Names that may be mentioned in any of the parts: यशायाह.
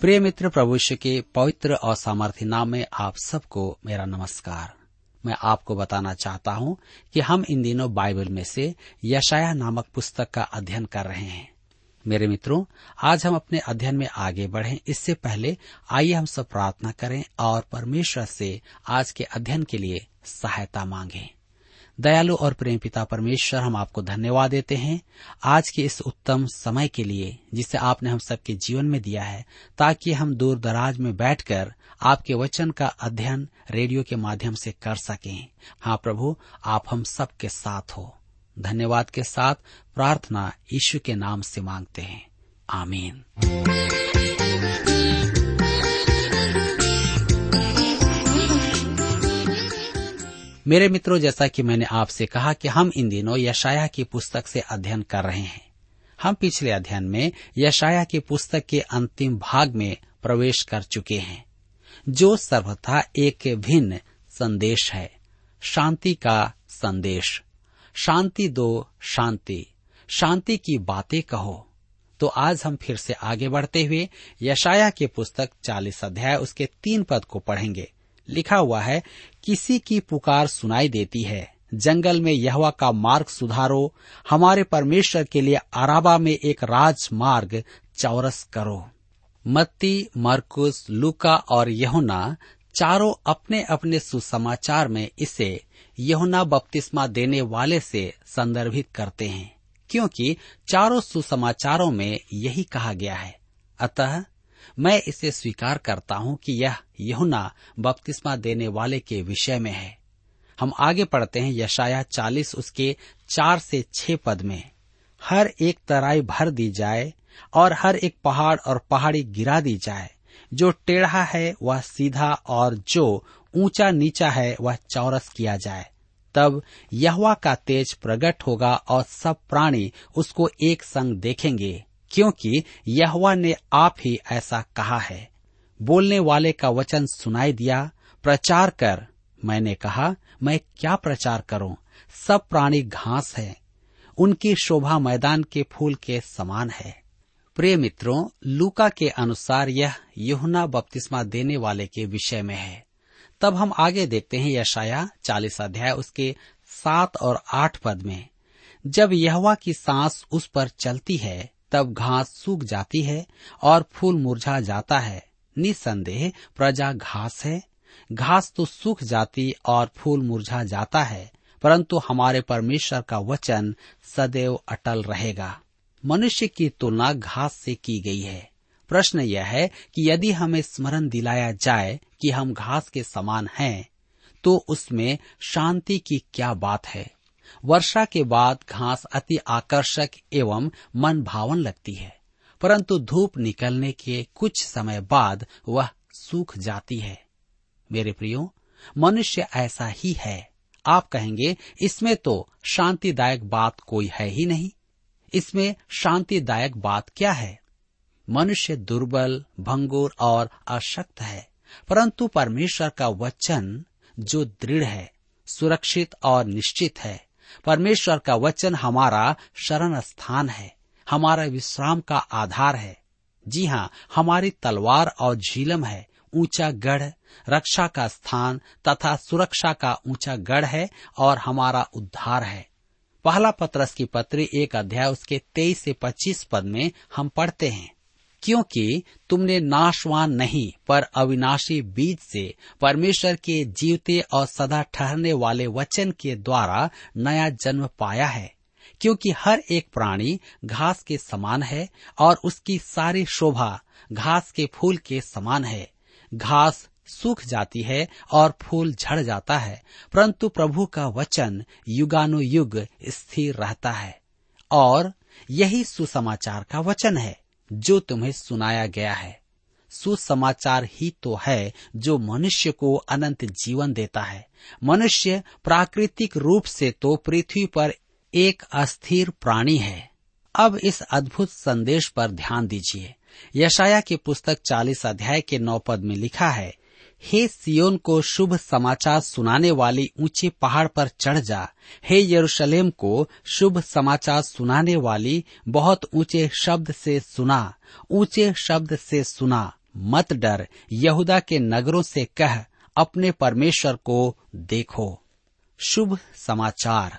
प्रिय मित्र, प्रभु यीशु के पवित्र और सामर्थी नाम में आप सबको मेरा नमस्कार। मैं आपको बताना चाहता हूं कि हम इन दिनों बाइबल में से यशायाह नामक पुस्तक का अध्ययन कर रहे हैं। मेरे मित्रों, आज हम अपने अध्ययन में आगे बढ़ें इससे पहले आइए हम सब प्रार्थना करें और परमेश्वर से आज के अध्ययन के लिए सहायता मांगें। दयालु और प्रेम पिता परमेश्वर, हम आपको धन्यवाद देते हैं आज के इस उत्तम समय के लिए जिसे आपने हम सबके जीवन में दिया है, ताकि हम दूर दराज में बैठकर आपके वचन का अध्ययन रेडियो के माध्यम से कर सकें। हाँ प्रभु, आप हम सबके साथ हो। धन्यवाद के साथ प्रार्थना यीशु के नाम से मांगते हैं, आमीन। मेरे मित्रों, जैसा कि मैंने आपसे कहा कि हम इन दिनों यशायाह की पुस्तक से अध्ययन कर रहे हैं। हम पिछले अध्ययन में यशायाह की पुस्तक के अंतिम भाग में प्रवेश कर चुके हैं, जो सर्वथा एक भिन्न संदेश है, शांति का संदेश। शांति दो, शांति, शांति की बातें कहो। तो आज हम फिर से आगे बढ़ते हुए यशायाह की पुस्तक 40 अध्याय उसके 3 पद को पढ़ेंगे। लिखा हुआ है, किसी की पुकार सुनाई देती है, जंगल में यहोवा का मार्ग सुधारो, हमारे परमेश्वर के लिए अराबा में एक राजमार्ग चौरस करो। मत्ती, मरकुस, लूका और यूहन्ना चारों अपने अपने सुसमाचार में इसे यूहन्ना बपतिस्मा देने वाले से संदर्भित करते हैं, क्योंकि चारों सुसमाचारों में यही कहा गया है। अतः मैं इसे स्वीकार करता हूं कि यह यूहन्ना बपतिस्मा देने वाले के विषय में है। हम आगे पढ़ते हैं यशायाह 40 उसके 4 से 6 पद में, हर एक तराई भर दी जाए और हर एक पहाड़ और पहाड़ी गिरा दी जाए, जो टेढ़ा है वह सीधा और जो ऊंचा नीचा है वह चौरस किया जाए, तब यहोवा का तेज प्रकट होगा और सब प्राणी उसको एक संग देखेंगे, क्योंकि यहोवा ने आप ही ऐसा कहा है। बोलने वाले का वचन सुनाई दिया, प्रचार कर। मैंने कहा, मैं क्या प्रचार करूं? सब प्राणी घास है, उनकी शोभा मैदान के फूल के समान है। प्रिय मित्रों, लूका के अनुसार यह यूहन्ना बपतिस्मा देने वाले के विषय में है। तब हम आगे देखते हैं यशायाह 40 अध्याय उसके 7 और 8 पद में, जब यहोवा की सांस उस पर चलती है तब घास सूख जाती है और फूल मुरझा जाता है। निसंदेह प्रजा घास है, घास तो सूख जाती और फूल मुरझा जाता है, परंतु हमारे परमेश्वर का वचन सदैव अटल रहेगा। मनुष्य की तुलना घास से की गई है। प्रश्न यह है कि यदि हमें स्मरण दिलाया जाए कि हम घास के समान हैं, तो उसमें शांति की क्या बात है। वर्षा के बाद घास अति आकर्षक एवं मन भावन लगती है, परंतु धूप निकलने के कुछ समय बाद वह सूख जाती है। मेरे प्रियो, मनुष्य ऐसा ही है। आप कहेंगे, इसमें तो शांतिदायक बात कोई है ही नहीं। इसमें शांतिदायक बात क्या है? मनुष्य दुर्बल, भंगुर और अशक्त है, परंतु परमेश्वर का वचन जो दृढ़ है, सुरक्षित और निश्चित है। परमेश्वर का वचन हमारा शरण स्थान है, हमारा विश्राम का आधार है। जी हाँ, हमारी तलवार और झिलम है, ऊंचा गढ़, रक्षा का स्थान तथा सुरक्षा का ऊंचा गढ़ है और हमारा उद्धार है। पहला पतरस की पत्री 1 अध्याय उसके 23 से 25 पद में हम पढ़ते हैं, क्योंकि तुमने नाशवान नहीं पर अविनाशी बीज से परमेश्वर के जीवते और सदा ठहरने वाले वचन के द्वारा नया जन्म पाया है। क्योंकि हर एक प्राणी घास के समान है और उसकी सारी शोभा घास के फूल के समान है। घास सूख जाती है और फूल झड़ जाता है, परंतु प्रभु का वचन युगानुयुग स्थिर रहता है। और यही सुसमाचार का वचन है जो तुम्हें सुनाया गया है। सुसमाचार ही तो है जो मनुष्य को अनंत जीवन देता है। मनुष्य प्राकृतिक रूप से तो पृथ्वी पर एक अस्थिर प्राणी है। अब इस अद्भुत संदेश पर ध्यान दीजिए। यशायाह की पुस्तक 40 अध्याय के 9 पद में लिखा है, हे सियोन को शुभ समाचार सुनाने वाली ऊंचे पहाड़ पर चढ़ जा, हे यरूशलेम को शुभ समाचार सुनाने वाली बहुत ऊंचे शब्द से सुना, ऊंचे शब्द से सुना, मत डर, यहूदा के नगरों से कह, अपने परमेश्वर को देखो। शुभ समाचार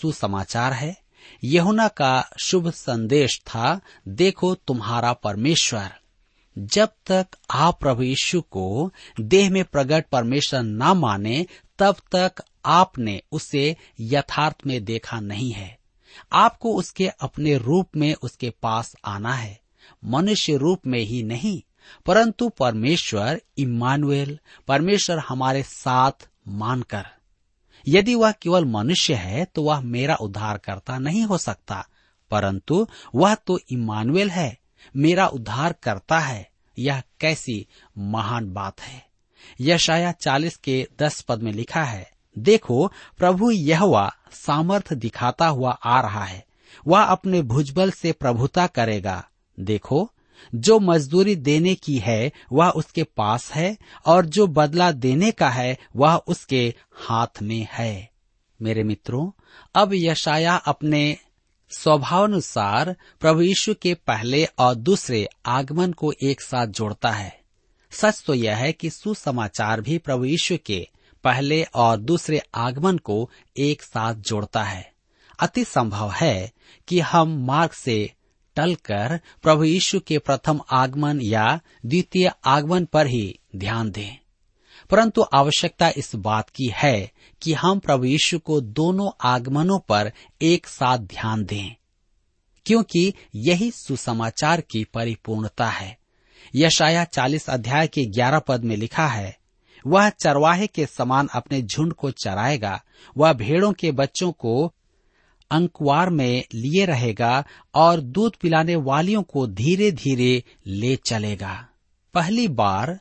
सुसमाचार है। यूहन्ना का शुभ संदेश था, देखो तुम्हारा परमेश्वर। जब तक आप प्रभु यीशु को देह में प्रकट परमेश्वर न माने, तब तक आपने उसे यथार्थ में देखा नहीं है। आपको उसके अपने रूप में उसके पास आना है, मनुष्य रूप में ही नहीं, परंतु परमेश्वर इम्मानुएल, परमेश्वर हमारे साथ मानकर। यदि वह केवल मनुष्य है तो वह मेरा उद्धारकर्ता नहीं हो सकता, परंतु वह तो इम्मानुएल है, मेरा उद्धार करता है। यह कैसी महान बात है। यशायाह 40 के 10 पद में लिखा है, देखो प्रभु यहोवा सामर्थ दिखाता हुआ आ रहा है, वह अपने भुजबल से प्रभुता करेगा। देखो जो मजदूरी देने की है वह उसके पास है, और जो बदला देने का है वह उसके हाथ में है। मेरे मित्रों, अब यशायाह अपने स्वभावानुसार प्रभु यीशु के पहले और दूसरे आगमन को एक साथ जोड़ता है। सच तो यह है कि सुसमाचार भी प्रभु यीशु के पहले और दूसरे आगमन को एक साथ जोड़ता है। अति संभव है कि हम मार्ग से टलकर प्रभु यीशु के प्रथम आगमन या द्वितीय आगमन पर ही ध्यान दें, परंतु आवश्यकता इस बात की है कि हम प्रभु यीशु को दोनों आगमनों पर एक साथ ध्यान दें, क्योंकि यही सुसमाचार की परिपूर्णता है। यशायाह 40 अध्याय के 11 पद में लिखा है, वह चरवाहे के समान अपने झुंड को चराएगा, वह भेड़ों के बच्चों को अंकुआर में लिए रहेगा और दूध पिलाने वालियों को धीरे धीरे ले चलेगा। पहली बार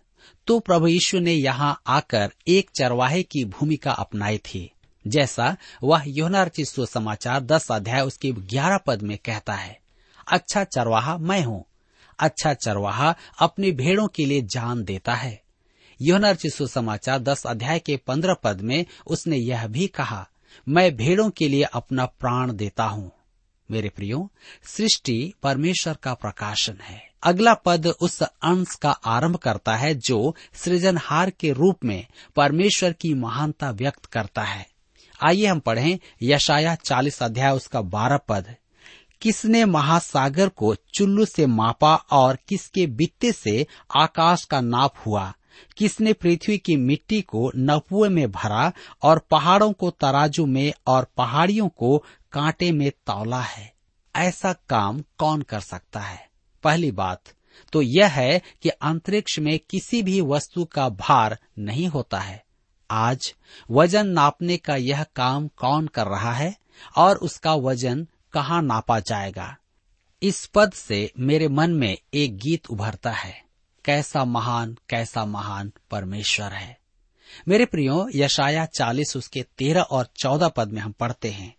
तो प्रभु यीशु ने यहाँ आकर एक चरवाहे की भूमिका अपनाई थी, जैसा वह यूहन्ना रचित सुसमाचार 10 अध्याय उसके 11 पद में कहता है, अच्छा चरवाहा मैं हूँ, अच्छा चरवाहा अपनी भेड़ों के लिए जान देता है। यूहन्ना रचित सुसमाचार 10 अध्याय के 15 पद में उसने यह भी कहा, मैं भेड़ों के लिए अपना प्राण देता हूँ। मेरे प्रियो, सृष्टि परमेश्वर का प्रकाशन है। अगला पद उस अंश का आरंभ करता है जो सृजनहार के रूप में परमेश्वर की महानता व्यक्त करता है। आइए हम पढ़ें यशायाह 40 अध्याय उसका 12 पद, किसने महासागर को चुल्लू से मापा और किसके बित्ते से आकाश का नाप हुआ, किसने पृथ्वी की मिट्टी को नपुए में भरा और पहाड़ों को तराजू में और पहाड़ियों को कांटे में तौला है। ऐसा काम कौन कर सकता है? पहली बात तो यह है कि अंतरिक्ष में किसी भी वस्तु का भार नहीं होता है। आज वजन नापने का यह काम कौन कर रहा है और उसका वजन कहाँ नापा जाएगा? इस पद से मेरे मन में एक गीत उभरता है, कैसा महान परमेश्वर है। मेरे प्रियो, यशायाह 40 उसके 13 और 14 पद में हम पढ़ते हैं,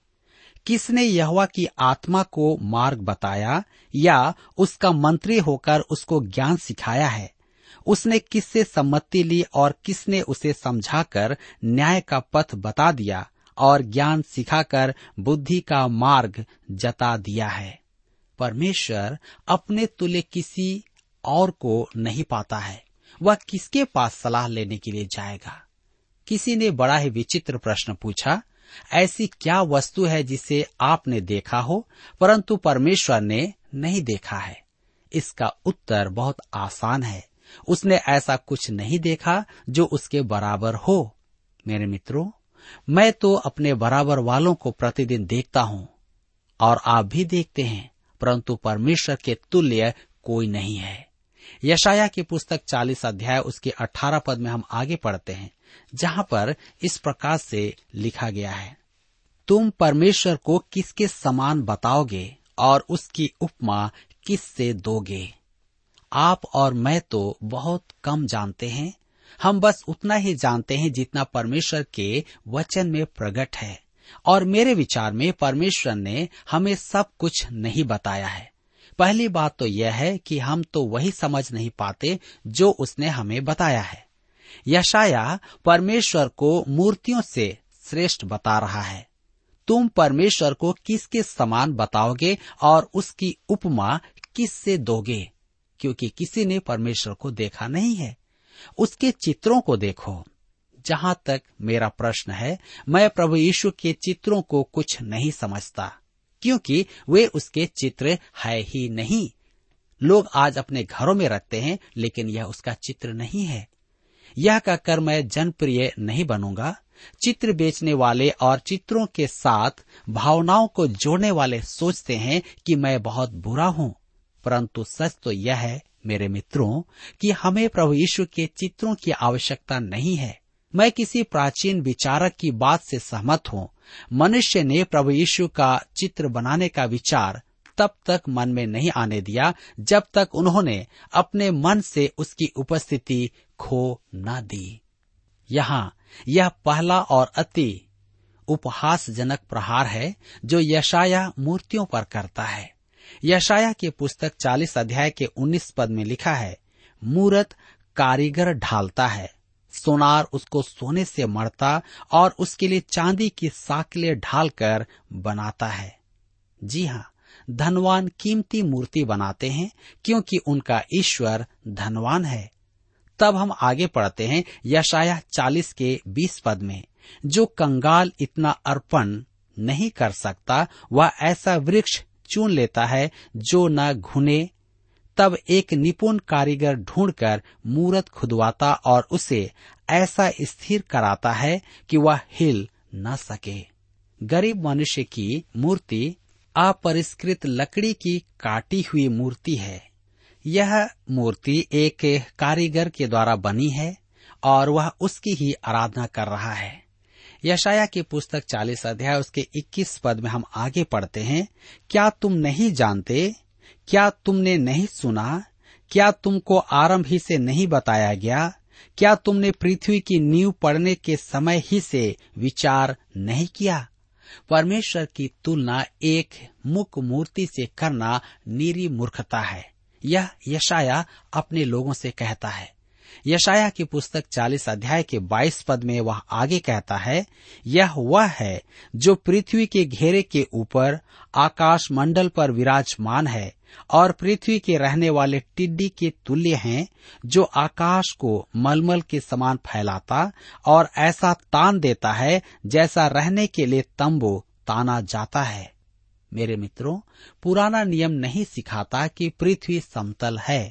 किसने यहोवा की आत्मा को मार्ग बताया या उसका मंत्री होकर उसको ज्ञान सिखाया है, उसने किससे सम्मति ली और किसने उसे समझाकर न्याय का पथ बता दिया और ज्ञान सिखाकर बुद्धि का मार्ग जता दिया है। परमेश्वर अपने तुल्य किसी और को नहीं पाता है। वह किसके पास सलाह लेने के लिए जाएगा? किसी ने बड़ा ही विचित्र प्रश्न पूछा, ऐसी क्या वस्तु है जिसे आपने देखा हो परंतु परमेश्वर ने नहीं देखा है? इसका उत्तर बहुत आसान है। उसने ऐसा कुछ नहीं देखा जो उसके बराबर हो। मेरे मित्रों, मैं तो अपने बराबर वालों को प्रतिदिन देखता हूँ और आप भी देखते हैं, परंतु परमेश्वर के तुल्य कोई नहीं है। यशायाह की पुस्तक 40 अध्याय उसके 18 पद में हम आगे पढ़ते हैं, जहाँ पर इस प्रकार से लिखा गया है, तुम परमेश्वर को किसके समान बताओगे और उसकी उपमा किससे दोगे? आप और मैं तो बहुत कम जानते हैं। हम बस उतना ही जानते हैं जितना परमेश्वर के वचन में प्रकट है, और मेरे विचार में परमेश्वर ने हमें सब कुछ नहीं बताया है। पहली बात तो यह है कि हम तो वही समझ नहीं पाते जो उसने हमें बताया है। यशायाह परमेश्वर को मूर्तियों से श्रेष्ठ बता रहा है। तुम परमेश्वर को किसके समान बताओगे और उसकी उपमा किससे दोगे, क्योंकि किसी ने परमेश्वर को देखा नहीं है। उसके चित्रों को देखो। जहाँ तक मेरा प्रश्न है, मैं प्रभु यीशु के चित्रों को कुछ नहीं समझता, क्योंकि वे उसके चित्र है ही नहीं। लोग आज अपने घरों में रखते हैं, लेकिन यह उसका चित्र नहीं है। यह कहकर मैं जनप्रिय नहीं बनूंगा। चित्र बेचने वाले और चित्रों के साथ भावनाओं को जोड़ने वाले सोचते हैं कि मैं बहुत बुरा हूं, परंतु सच तो यह है मेरे मित्रों कि हमें प्रभु यीशु के चित्रों की आवश्यकता नहीं है। मैं किसी प्राचीन विचारक की बात से सहमत हूँ। मनुष्य ने प्रभु यीशु का चित्र बनाने का विचार तब तक मन में नहीं आने दिया जब तक उन्होंने अपने मन से उसकी उपस्थिति खो न दी। यहाँ यह पहला और अति उपहासजनक प्रहार है जो यशायाह मूर्तियों पर करता है। यशायाह की पुस्तक 40 अध्याय के 19 पद में लिखा है, मूरत कारीगर ढालता है, सोनार उसको सोने से मढ़ता और उसके लिए चांदी की साकलें ढालकर बनाता है। जी हाँ, धनवान कीमती मूर्ति बनाते हैं, क्योंकि उनका ईश्वर धनवान है। तब हम आगे पढ़ते हैं यशायाह 40 के 20 पद में, जो कंगाल इतना अर्पण नहीं कर सकता वह ऐसा वृक्ष चुन लेता है जो न घुने। तब एक निपुण कारीगर ढूंढकर मूरत खुदवाता और उसे ऐसा स्थिर कराता है कि वह हिल न सके। गरीब मनुष्य की मूर्ति अपरिष्कृत लकड़ी की काटी हुई मूर्ति है। यह मूर्ति एक कारीगर के द्वारा बनी है और वह उसकी ही आराधना कर रहा है। यशायाह की पुस्तक 40 अध्याय उसके 21 पद में हम आगे पढ़ते हैं, क्या तुम नहीं जानते? क्या तुमने नहीं सुना? क्या तुमको आरंभ ही से नहीं बताया गया? क्या तुमने पृथ्वी की नींव पड़ने के समय ही से विचार नहीं किया? परमेश्वर की तुलना एक मुक मूर्ति से करना नीरी मूर्खता है। यह यशायाह अपने लोगों से कहता है। यशायाह की पुस्तक 40 अध्याय के 22 पद में वह आगे कहता है, यह वह है जो पृथ्वी के घेरे के ऊपर आकाश मंडल पर विराजमान है और पृथ्वी के रहने वाले टिड्डी के तुल्य हैं, जो आकाश को मलमल के समान फैलाता और ऐसा तान देता है जैसा रहने के लिए तंबू ताना जाता है। मेरे मित्रों, पुराना नियम नहीं सिखाता कि पृथ्वी समतल है,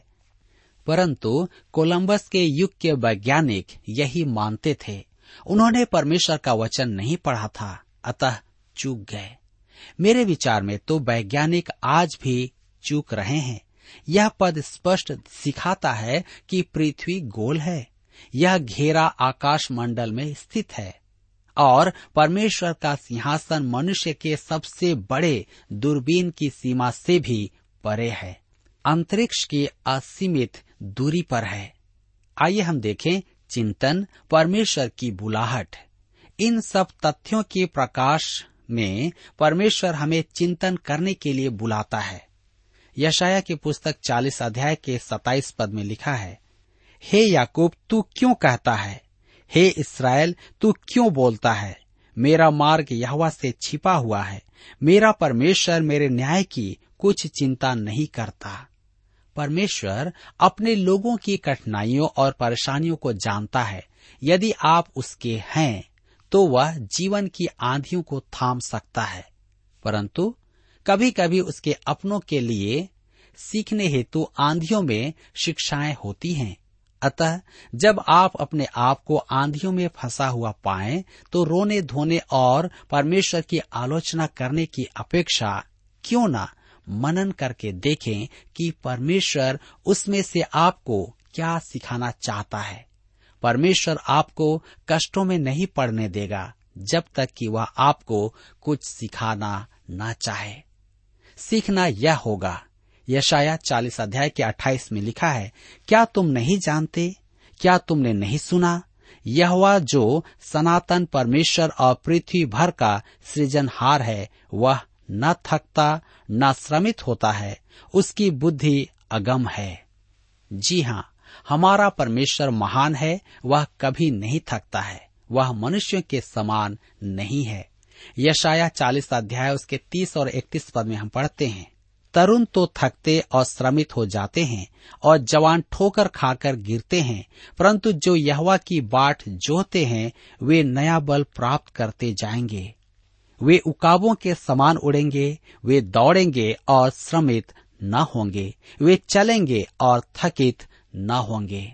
परंतु कोलंबस के युग के वैज्ञानिक यही मानते थे। उन्होंने परमेश्वर का वचन नहीं पढ़ा था, अतः चूक गए। मेरे विचार में तो वैज्ञानिक आज भी चूक रहे हैं। यह पद स्पष्ट सिखाता है कि पृथ्वी गोल है। यह घेरा आकाश मंडल में स्थित है और परमेश्वर का सिंहासन मनुष्य के सबसे बड़े दूरबीन की सीमा से भी परे है, अंतरिक्ष की असीमित दूरी पर है। आइए हम देखें चिंतन, परमेश्वर की बुलाहट। इन सब तथ्यों के प्रकाश में परमेश्वर हमें चिंतन करने के लिए बुलाता है। यशायाह की पुस्तक 40 अध्याय के 27 पद में लिखा है, हे याकूब तू क्यों कहता है? हे इस्राएल तू क्यों बोलता है? मेरा मार्ग यहोवा से छिपा हुआ है, मेरा परमेश्वर मेरे न्याय की कुछ चिंता नहीं करता। परमेश्वर अपने लोगों की कठिनाइयों और परेशानियों को जानता है। यदि आप उसके हैं तो वह जीवन की आंधियों को थाम सकता है, परंतु कभी कभी उसके अपनों के लिए सीखने हेतु आंधियों में शिक्षाएं होती हैं। अतः जब आप अपने आप को आंधियों में फंसा हुआ पाएं, तो रोने धोने और परमेश्वर की आलोचना करने की अपेक्षा क्यों ना मनन करके देखें कि परमेश्वर उसमें से आपको क्या सिखाना चाहता है। परमेश्वर आपको कष्टों में नहीं पड़ने देगा जब तक कि वह आपको कुछ सिखाना ना चाहे। सीखना यह होगा। यशायाह 40 अध्याय के 28 में लिखा है, क्या तुम नहीं जानते, क्या तुमने नहीं सुना, यहोवा जो सनातन परमेश्वर और पृथ्वी भर का सृजनहार है, वह न थकता न श्रमित होता है, उसकी बुद्धि अगम है। जी हाँ, हमारा परमेश्वर महान है, वह कभी नहीं थकता है, वह मनुष्यों के समान नहीं है। यशायाह 40 अध्याय उसके 30 और 31 पद में हम पढ़ते हैं, तरुण तो थकते और श्रमित हो जाते हैं और जवान ठोकर खाकर गिरते हैं, परंतु जो यहोवा की बाट जोहते हैं वे नया बल प्राप्त करते जाएंगे। वे उकाबों के समान उड़ेंगे, वे दौड़ेंगे और श्रमित न होंगे, वे चलेंगे और थकित न होंगे।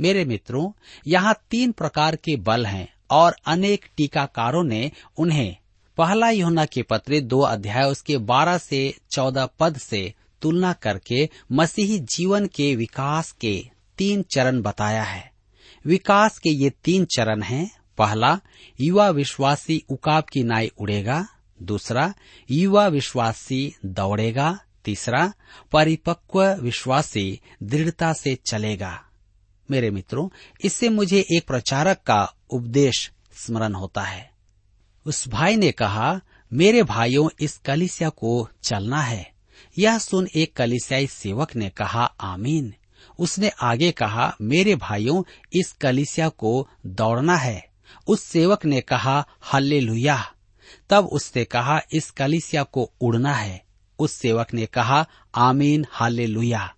मेरे मित्रों, यहाँ 3 प्रकार के बल हैं और अनेक टीकाकारों ने उन्हें पहला यूहन्ना के पत्र 2 अध्याय उसके 12 से 14 पद से तुलना करके मसीही जीवन के विकास के 3 चरण बताया है। विकास के ये 3 चरण हैं। पहला, युवा विश्वासी उकाब की नाई उड़ेगा। दूसरा, युवा विश्वासी दौड़ेगा। तीसरा, परिपक्व विश्वासी दृढ़ता से चलेगा। मेरे मित्रों, इससे मुझे एक प्रचारक का उपदेश स्मरण होता है। उस भाई ने कहा, मेरे भाइयों, इस कलीसिया को चलना है। यह सुन एक कलीसियाई सेवक ने कहा, आमीन। उसने आगे कहा, मेरे भाइयों, इस कलीसिया को दौड़ना है। उस सेवक ने कहा, हल्लेलुया। तब उसने कहा, इस कलीसिया को उड़ना है। उस सेवक ने कहा, आमीन, हल्लेलुया।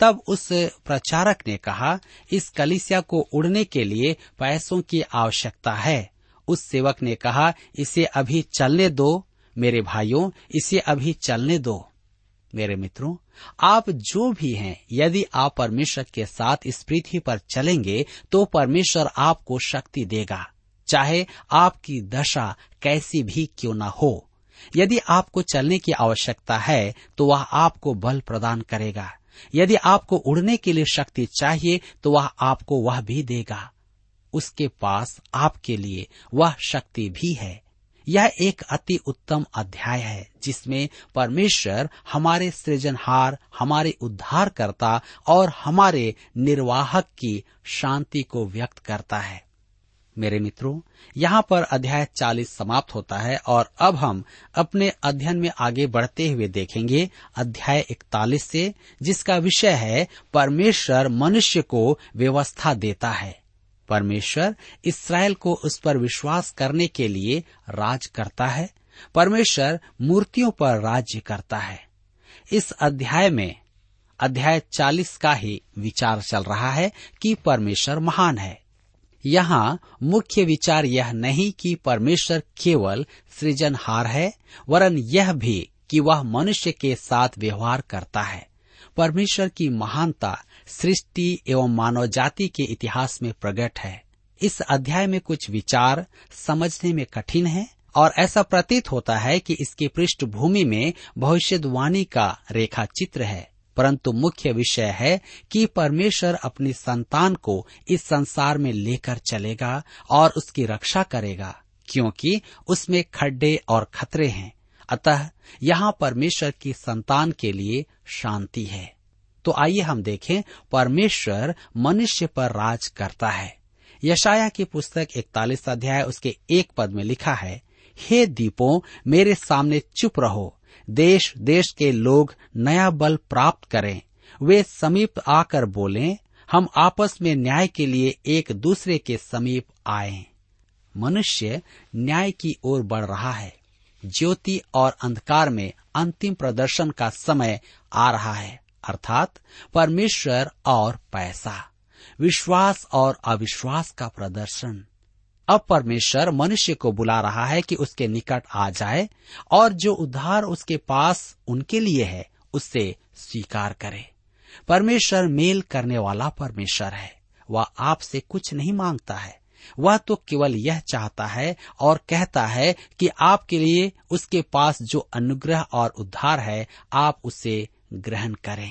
तब उस प्रचारक ने कहा, इस कलीसिया को उड़ने के लिए पैसों की आवश्यकता है। उस सेवक ने कहा, इसे अभी चलने दो। मेरे भाइयों, इसे अभी चलने दो। मेरे मित्रों, आप जो भी हैं, यदि आप परमेश्वर के साथ इस पृथ्वी पर चलेंगे तो परमेश्वर आपको शक्ति देगा, चाहे आपकी दशा कैसी भी क्यों न हो। यदि आपको चलने की आवश्यकता है तो वह आपको बल प्रदान करेगा। यदि आपको उड़ने के लिए शक्ति चाहिए तो वह आपको वह भी देगा। उसके पास आपके लिए वह शक्ति भी है। यह एक अति उत्तम अध्याय है जिसमें परमेश्वर हमारे सृजनहार, हमारे उद्धारकर्ता और हमारे निर्वाहक की शांति को व्यक्त करता है। मेरे मित्रों, यहाँ पर अध्याय 40 समाप्त होता है और अब हम अपने अध्ययन में आगे बढ़ते हुए देखेंगे अध्याय 41 से, जिसका विषय है परमेश्वर मनुष्य को व्यवस्था देता है। परमेश्वर इसराइल को उस पर विश्वास करने के लिए राज करता है। परमेश्वर मूर्तियों पर राज्य करता है। इस अध्याय में अध्याय 40 का ही विचार चल रहा है कि परमेश्वर महान है। यहाँ मुख्य विचार यह नहीं कि परमेश्वर केवल सृजनहार है, वरन यह भी कि वह मनुष्य के साथ व्यवहार करता है। परमेश्वर की महानता सृष्टि एवं मानव जाति के इतिहास में प्रकट है। इस अध्याय में कुछ विचार समझने में कठिन है और ऐसा प्रतीत होता है कि इसकी पृष्ठभूमि में भविष्यवाणी का रेखा चित्र है, परंतु मुख्य विषय है कि परमेश्वर अपनी संतान को इस संसार में लेकर चलेगा और उसकी रक्षा करेगा, क्योंकि उसमें खड्डे और खतरे हैं। अतः यहाँ परमेश्वर की संतान के लिए शांति है। तो आइए हम देखें, परमेश्वर मनुष्य पर राज करता है। यशायाह की पुस्तक 41 अध्याय उसके 1 पद में लिखा है, हे दीपों, मेरे सामने चुप रहो, देश देश के लोग नया बल प्राप्त करें, वे समीप आकर बोलें, हम आपस में न्याय के लिए एक दूसरे के समीप आएं। मनुष्य न्याय की ओर बढ़ रहा है। ज्योति और अंधकार में अंतिम प्रदर्शन का समय आ रहा है, अर्थात परमेश्वर और पैसा, विश्वास और अविश्वास का प्रदर्शन। अब परमेश्वर मनुष्य को बुला रहा है कि उसके निकट आ जाए और जो उद्धार उसके पास उनके लिए है उससे स्वीकार करें। परमेश्वर मेल करने वाला परमेश्वर है। वह आपसे कुछ नहीं मांगता है, वह तो केवल यह चाहता है और कहता है कि आपके लिए उसके पास जो अनुग्रह और उद्धार है आप उसे ग्रहण करें।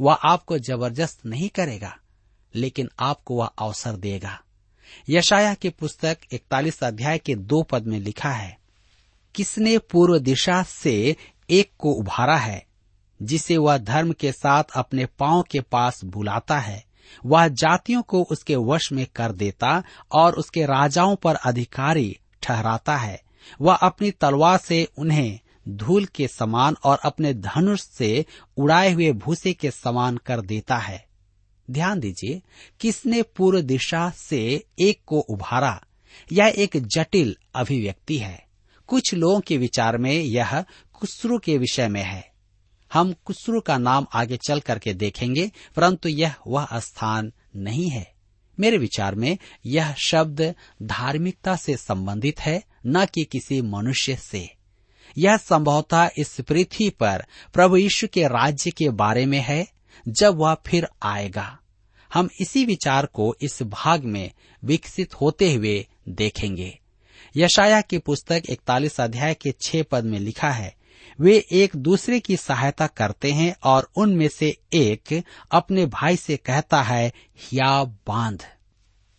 वह आपको जबरदस्त नहीं करेगा, लेकिन आपको वह अवसर देगा। यशायाह की पुस्तक 41 अध्याय के 2 पद में लिखा है, किसने पूर्व दिशा से एक को उभारा है, जिसे वह धर्म के साथ अपने पांव के पास बुलाता है। वह जातियों को उसके वश में कर देता और उसके राजाओं पर अधिकारी ठहराता है। वह अपनी तलवार से उन्हें धूल के समान और अपने धनुष से उड़ाए हुए भूसे के समान कर देता है। ध्यान दीजिए, किसने पूर्व दिशा से एक को उभारा, यह एक जटिल अभिव्यक्ति है। कुछ लोगों के विचार में यह कुस्रू के विषय में है। हम कुस्रू का नाम आगे चल करके देखेंगे, परंतु यह वह स्थान नहीं है। मेरे विचार में यह शब्द धार्मिकता से संबंधित है, न कि किसी मनुष्य से। यह संभवतः इस पृथ्वी पर प्रभु यीशु के राज्य के बारे में है, जब वह फिर आएगा। हम इसी विचार को इस भाग में विकसित होते हुए देखेंगे। यशायाह की पुस्तक 41 अध्याय के 6 पद में लिखा है, वे एक दूसरे की सहायता करते हैं और उनमें से एक अपने भाई से कहता है, हिया बांध,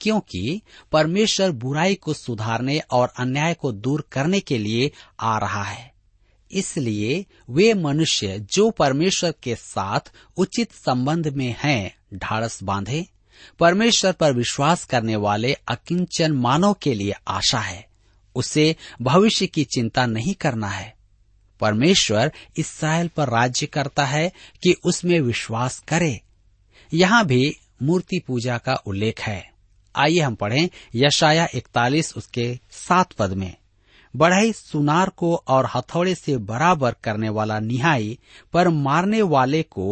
क्योंकि परमेश्वर बुराई को सुधारने और अन्याय को दूर करने के लिए आ रहा है। इसलिए वे मनुष्य जो परमेश्वर के साथ उचित संबंध में हैं, ढाढ़स बांधे। परमेश्वर पर विश्वास करने वाले अकिंचन मानव के लिए आशा है। उसे भविष्य की चिंता नहीं करना है। परमेश्वर इसराइल पर राज्य करता है कि उसमें विश्वास करे। यहाँ भी मूर्ति पूजा का उल्लेख है। आइए हम पढ़ें यशायाह 41 उसके 7 पद में, बढ़ई सुनार को और हथौड़े से बराबर करने वाला निहाई पर मारने वाले को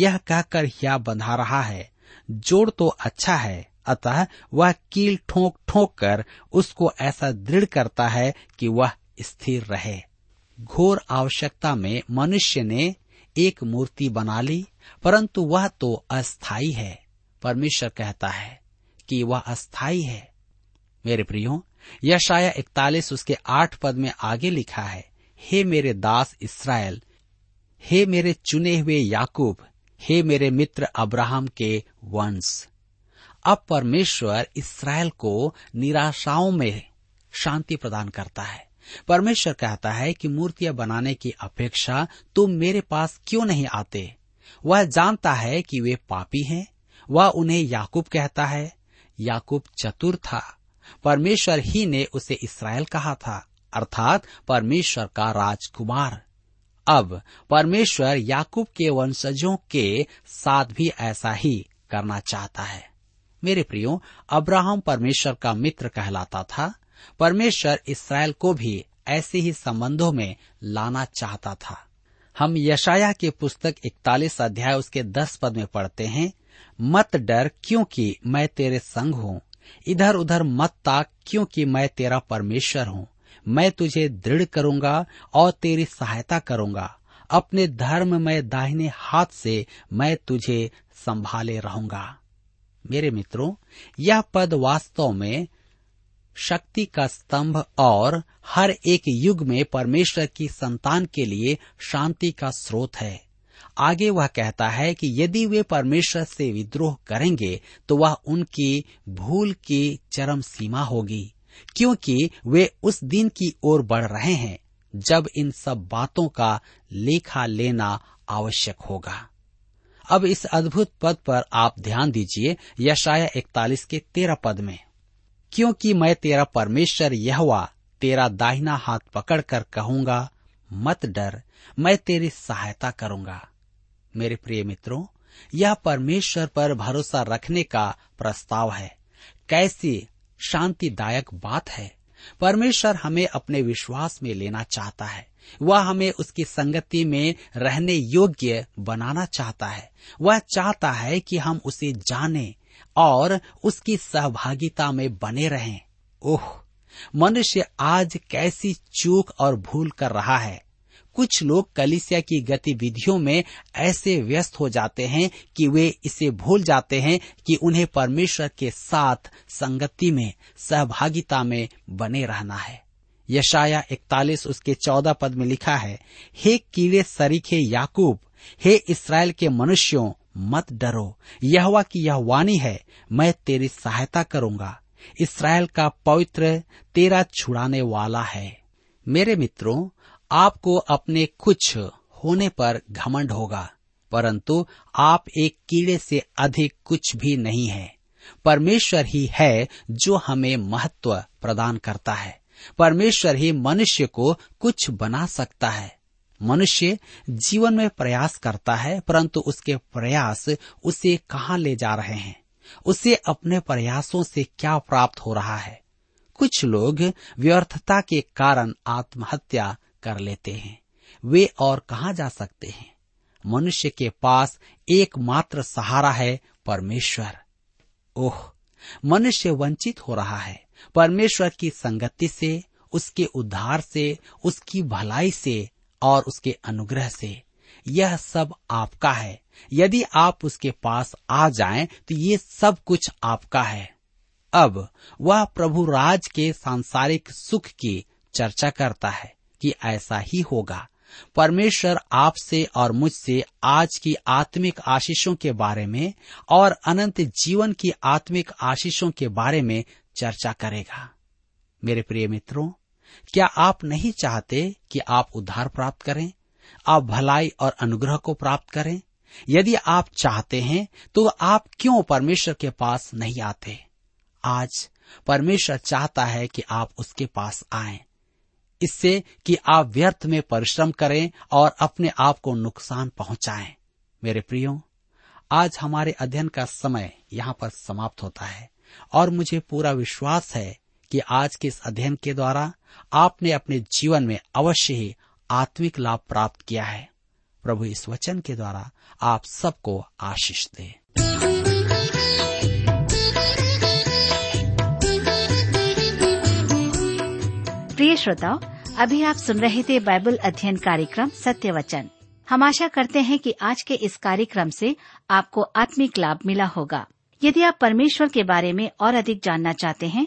यह कहकर हिया बंधा रहा है, जोड़ तो अच्छा है, अतः वह कील ठोक ठोक कर उसको ऐसा दृढ़ करता है कि वह स्थिर रहे। घोर आवश्यकता में मनुष्य ने एक मूर्ति बना ली, परंतु वह तो अस्थाई है। परमेश्वर कहता है कि वह अस्थाई है। मेरे प्रियो, यशायाह 41 उसके 8 पद में आगे लिखा है, हे मेरे दास इस्राएल, हे मेरे चुने हुए याकूब, हे मेरे मित्र अब्राहम के वंश। अब परमेश्वर इस्राएल को निराशाओं में शांति प्रदान करता है। परमेश्वर कहता है कि मूर्तियां बनाने की अपेक्षा तुम मेरे पास क्यों नहीं आते। वह जानता है कि वे पापी हैं। वह उन्हें याकूब कहता है। याकूब चतुर था। परमेश्वर ही ने उसे इस्राएल कहा था, अर्थात परमेश्वर का राजकुमार। अब परमेश्वर याकूब के वंशजों के साथ भी ऐसा ही करना चाहता है। मेरे प्रियो, अब्राहम परमेश्वर का मित्र कहलाता था। परमेश्वर इस्राएल को भी ऐसे ही संबंधों में लाना चाहता था। हम यशायाह की पुस्तक 41 अध्याय उसके 10 पद में पढ़ते हैं, मत डर क्योंकि मैं तेरे संग हूँ, इधर उधर मत ताक क्योंकि मैं तेरा परमेश्वर हूँ। मैं तुझे दृढ़ करूंगा और तेरी सहायता करूंगा। अपने धर्म में दाहिने हाथ से मैं तुझे संभाले रहूंगा। मेरे मित्रों, यह पद वास्तव में शक्ति का स्तंभ और हर एक युग में परमेश्वर की संतान के लिए शांति का स्रोत है। आगे वह कहता है कि यदि वे परमेश्वर से विद्रोह करेंगे तो वह उनकी भूल की चरम सीमा होगी, क्योंकि वे उस दिन की ओर बढ़ रहे हैं जब इन सब बातों का लेखा लेना आवश्यक होगा। अब इस अद्भुत पद पर आप ध्यान दीजिए, यशायाह 41 के 13 पद में, क्योंकि मैं तेरा परमेश्वर यहोवा तेरा दाहिना हाथ पकड़कर कहूंगा, मत डर, मैं तेरी सहायता करूंगा। मेरे प्रिय मित्रों, यह परमेश्वर पर भरोसा रखने का प्रस्ताव है। कैसी शांतिदायक बात है। परमेश्वर हमें अपने विश्वास में लेना चाहता है। वह हमें उसकी संगति में रहने योग्य बनाना चाहता है। वह चाहता है कि हम उसे जानें और उसकी सहभागिता में बने रहें। ओह, मनुष्य आज कैसी चूक और भूल कर रहा है। कुछ लोग कलीसिया की गतिविधियों में ऐसे व्यस्त हो जाते हैं कि वे इसे भूल जाते हैं कि उन्हें परमेश्वर के साथ संगति में, सहभागिता में बने रहना है। यशायाह 41 उसके 14 पद में लिखा है, हे कीड़े सरीखे याकूब, हे इसराइल के मनुष्यों, मत डरो, यहोवा की यह वाणी है, मैं तेरी सहायता करूंगा, इसराइल का पवित्र तेरा छुड़ाने वाला है। मेरे मित्रों, आपको अपने कुछ होने पर घमंड होगा, परंतु आप एक कीड़े से अधिक कुछ भी नहीं है। परमेश्वर ही है जो हमें महत्व प्रदान करता है। परमेश्वर ही मनुष्य को कुछ बना सकता है। मनुष्य जीवन में प्रयास करता है, परंतु उसके प्रयास उसे कहाँ ले जा रहे हैं, उसे अपने प्रयासों से क्या प्राप्त हो रहा है। कुछ लोग व्यर्थता के कारण आत्महत्या कर लेते हैं। वे और कहाँ जा सकते हैं। मनुष्य के पास एकमात्र सहारा है परमेश्वर। ओह, मनुष्य वंचित हो रहा है परमेश्वर की संगति से, उसके उद्धार से, उसकी भलाई से और उसके अनुग्रह से। यह सब आपका है। यदि आप उसके पास आ जाएं, तो ये सब कुछ आपका है। अब वह प्रभु राज के सांसारिक सुख की चर्चा करता है कि ऐसा ही होगा। परमेश्वर आपसे और मुझसे आज की आत्मिक आशीषों के बारे में और अनंत जीवन की आत्मिक आशीषों के बारे में चर्चा करेगा। मेरे प्रिय मित्रों, क्या आप नहीं चाहते कि आप उद्धार प्राप्त करें, आप भलाई और अनुग्रह को प्राप्त करें? यदि आप चाहते हैं तो आप क्यों परमेश्वर के पास नहीं आते? आज परमेश्वर चाहता है कि आप उसके पास आएं, इससे कि आप व्यर्थ में परिश्रम करें और अपने आप को नुकसान पहुंचाएं। मेरे प्रियो, आज हमारे अध्ययन का समय यहाँ पर समाप्त होता है और मुझे पूरा विश्वास है कि आज के इस अध्ययन के द्वारा आपने अपने जीवन में अवश्य ही आत्मिक लाभ प्राप्त किया है। प्रभु इस वचन के द्वारा आप सबको आशीष दे। प्रिय श्रोताओ, अभी आप सुन रहे थे बाइबल अध्ययन कार्यक्रम सत्य वचन। हम आशा करते हैं कि आज के इस कार्यक्रम से आपको आत्मिक लाभ मिला होगा। यदि आप परमेश्वर के बारे में और अधिक जानना चाहते हैं,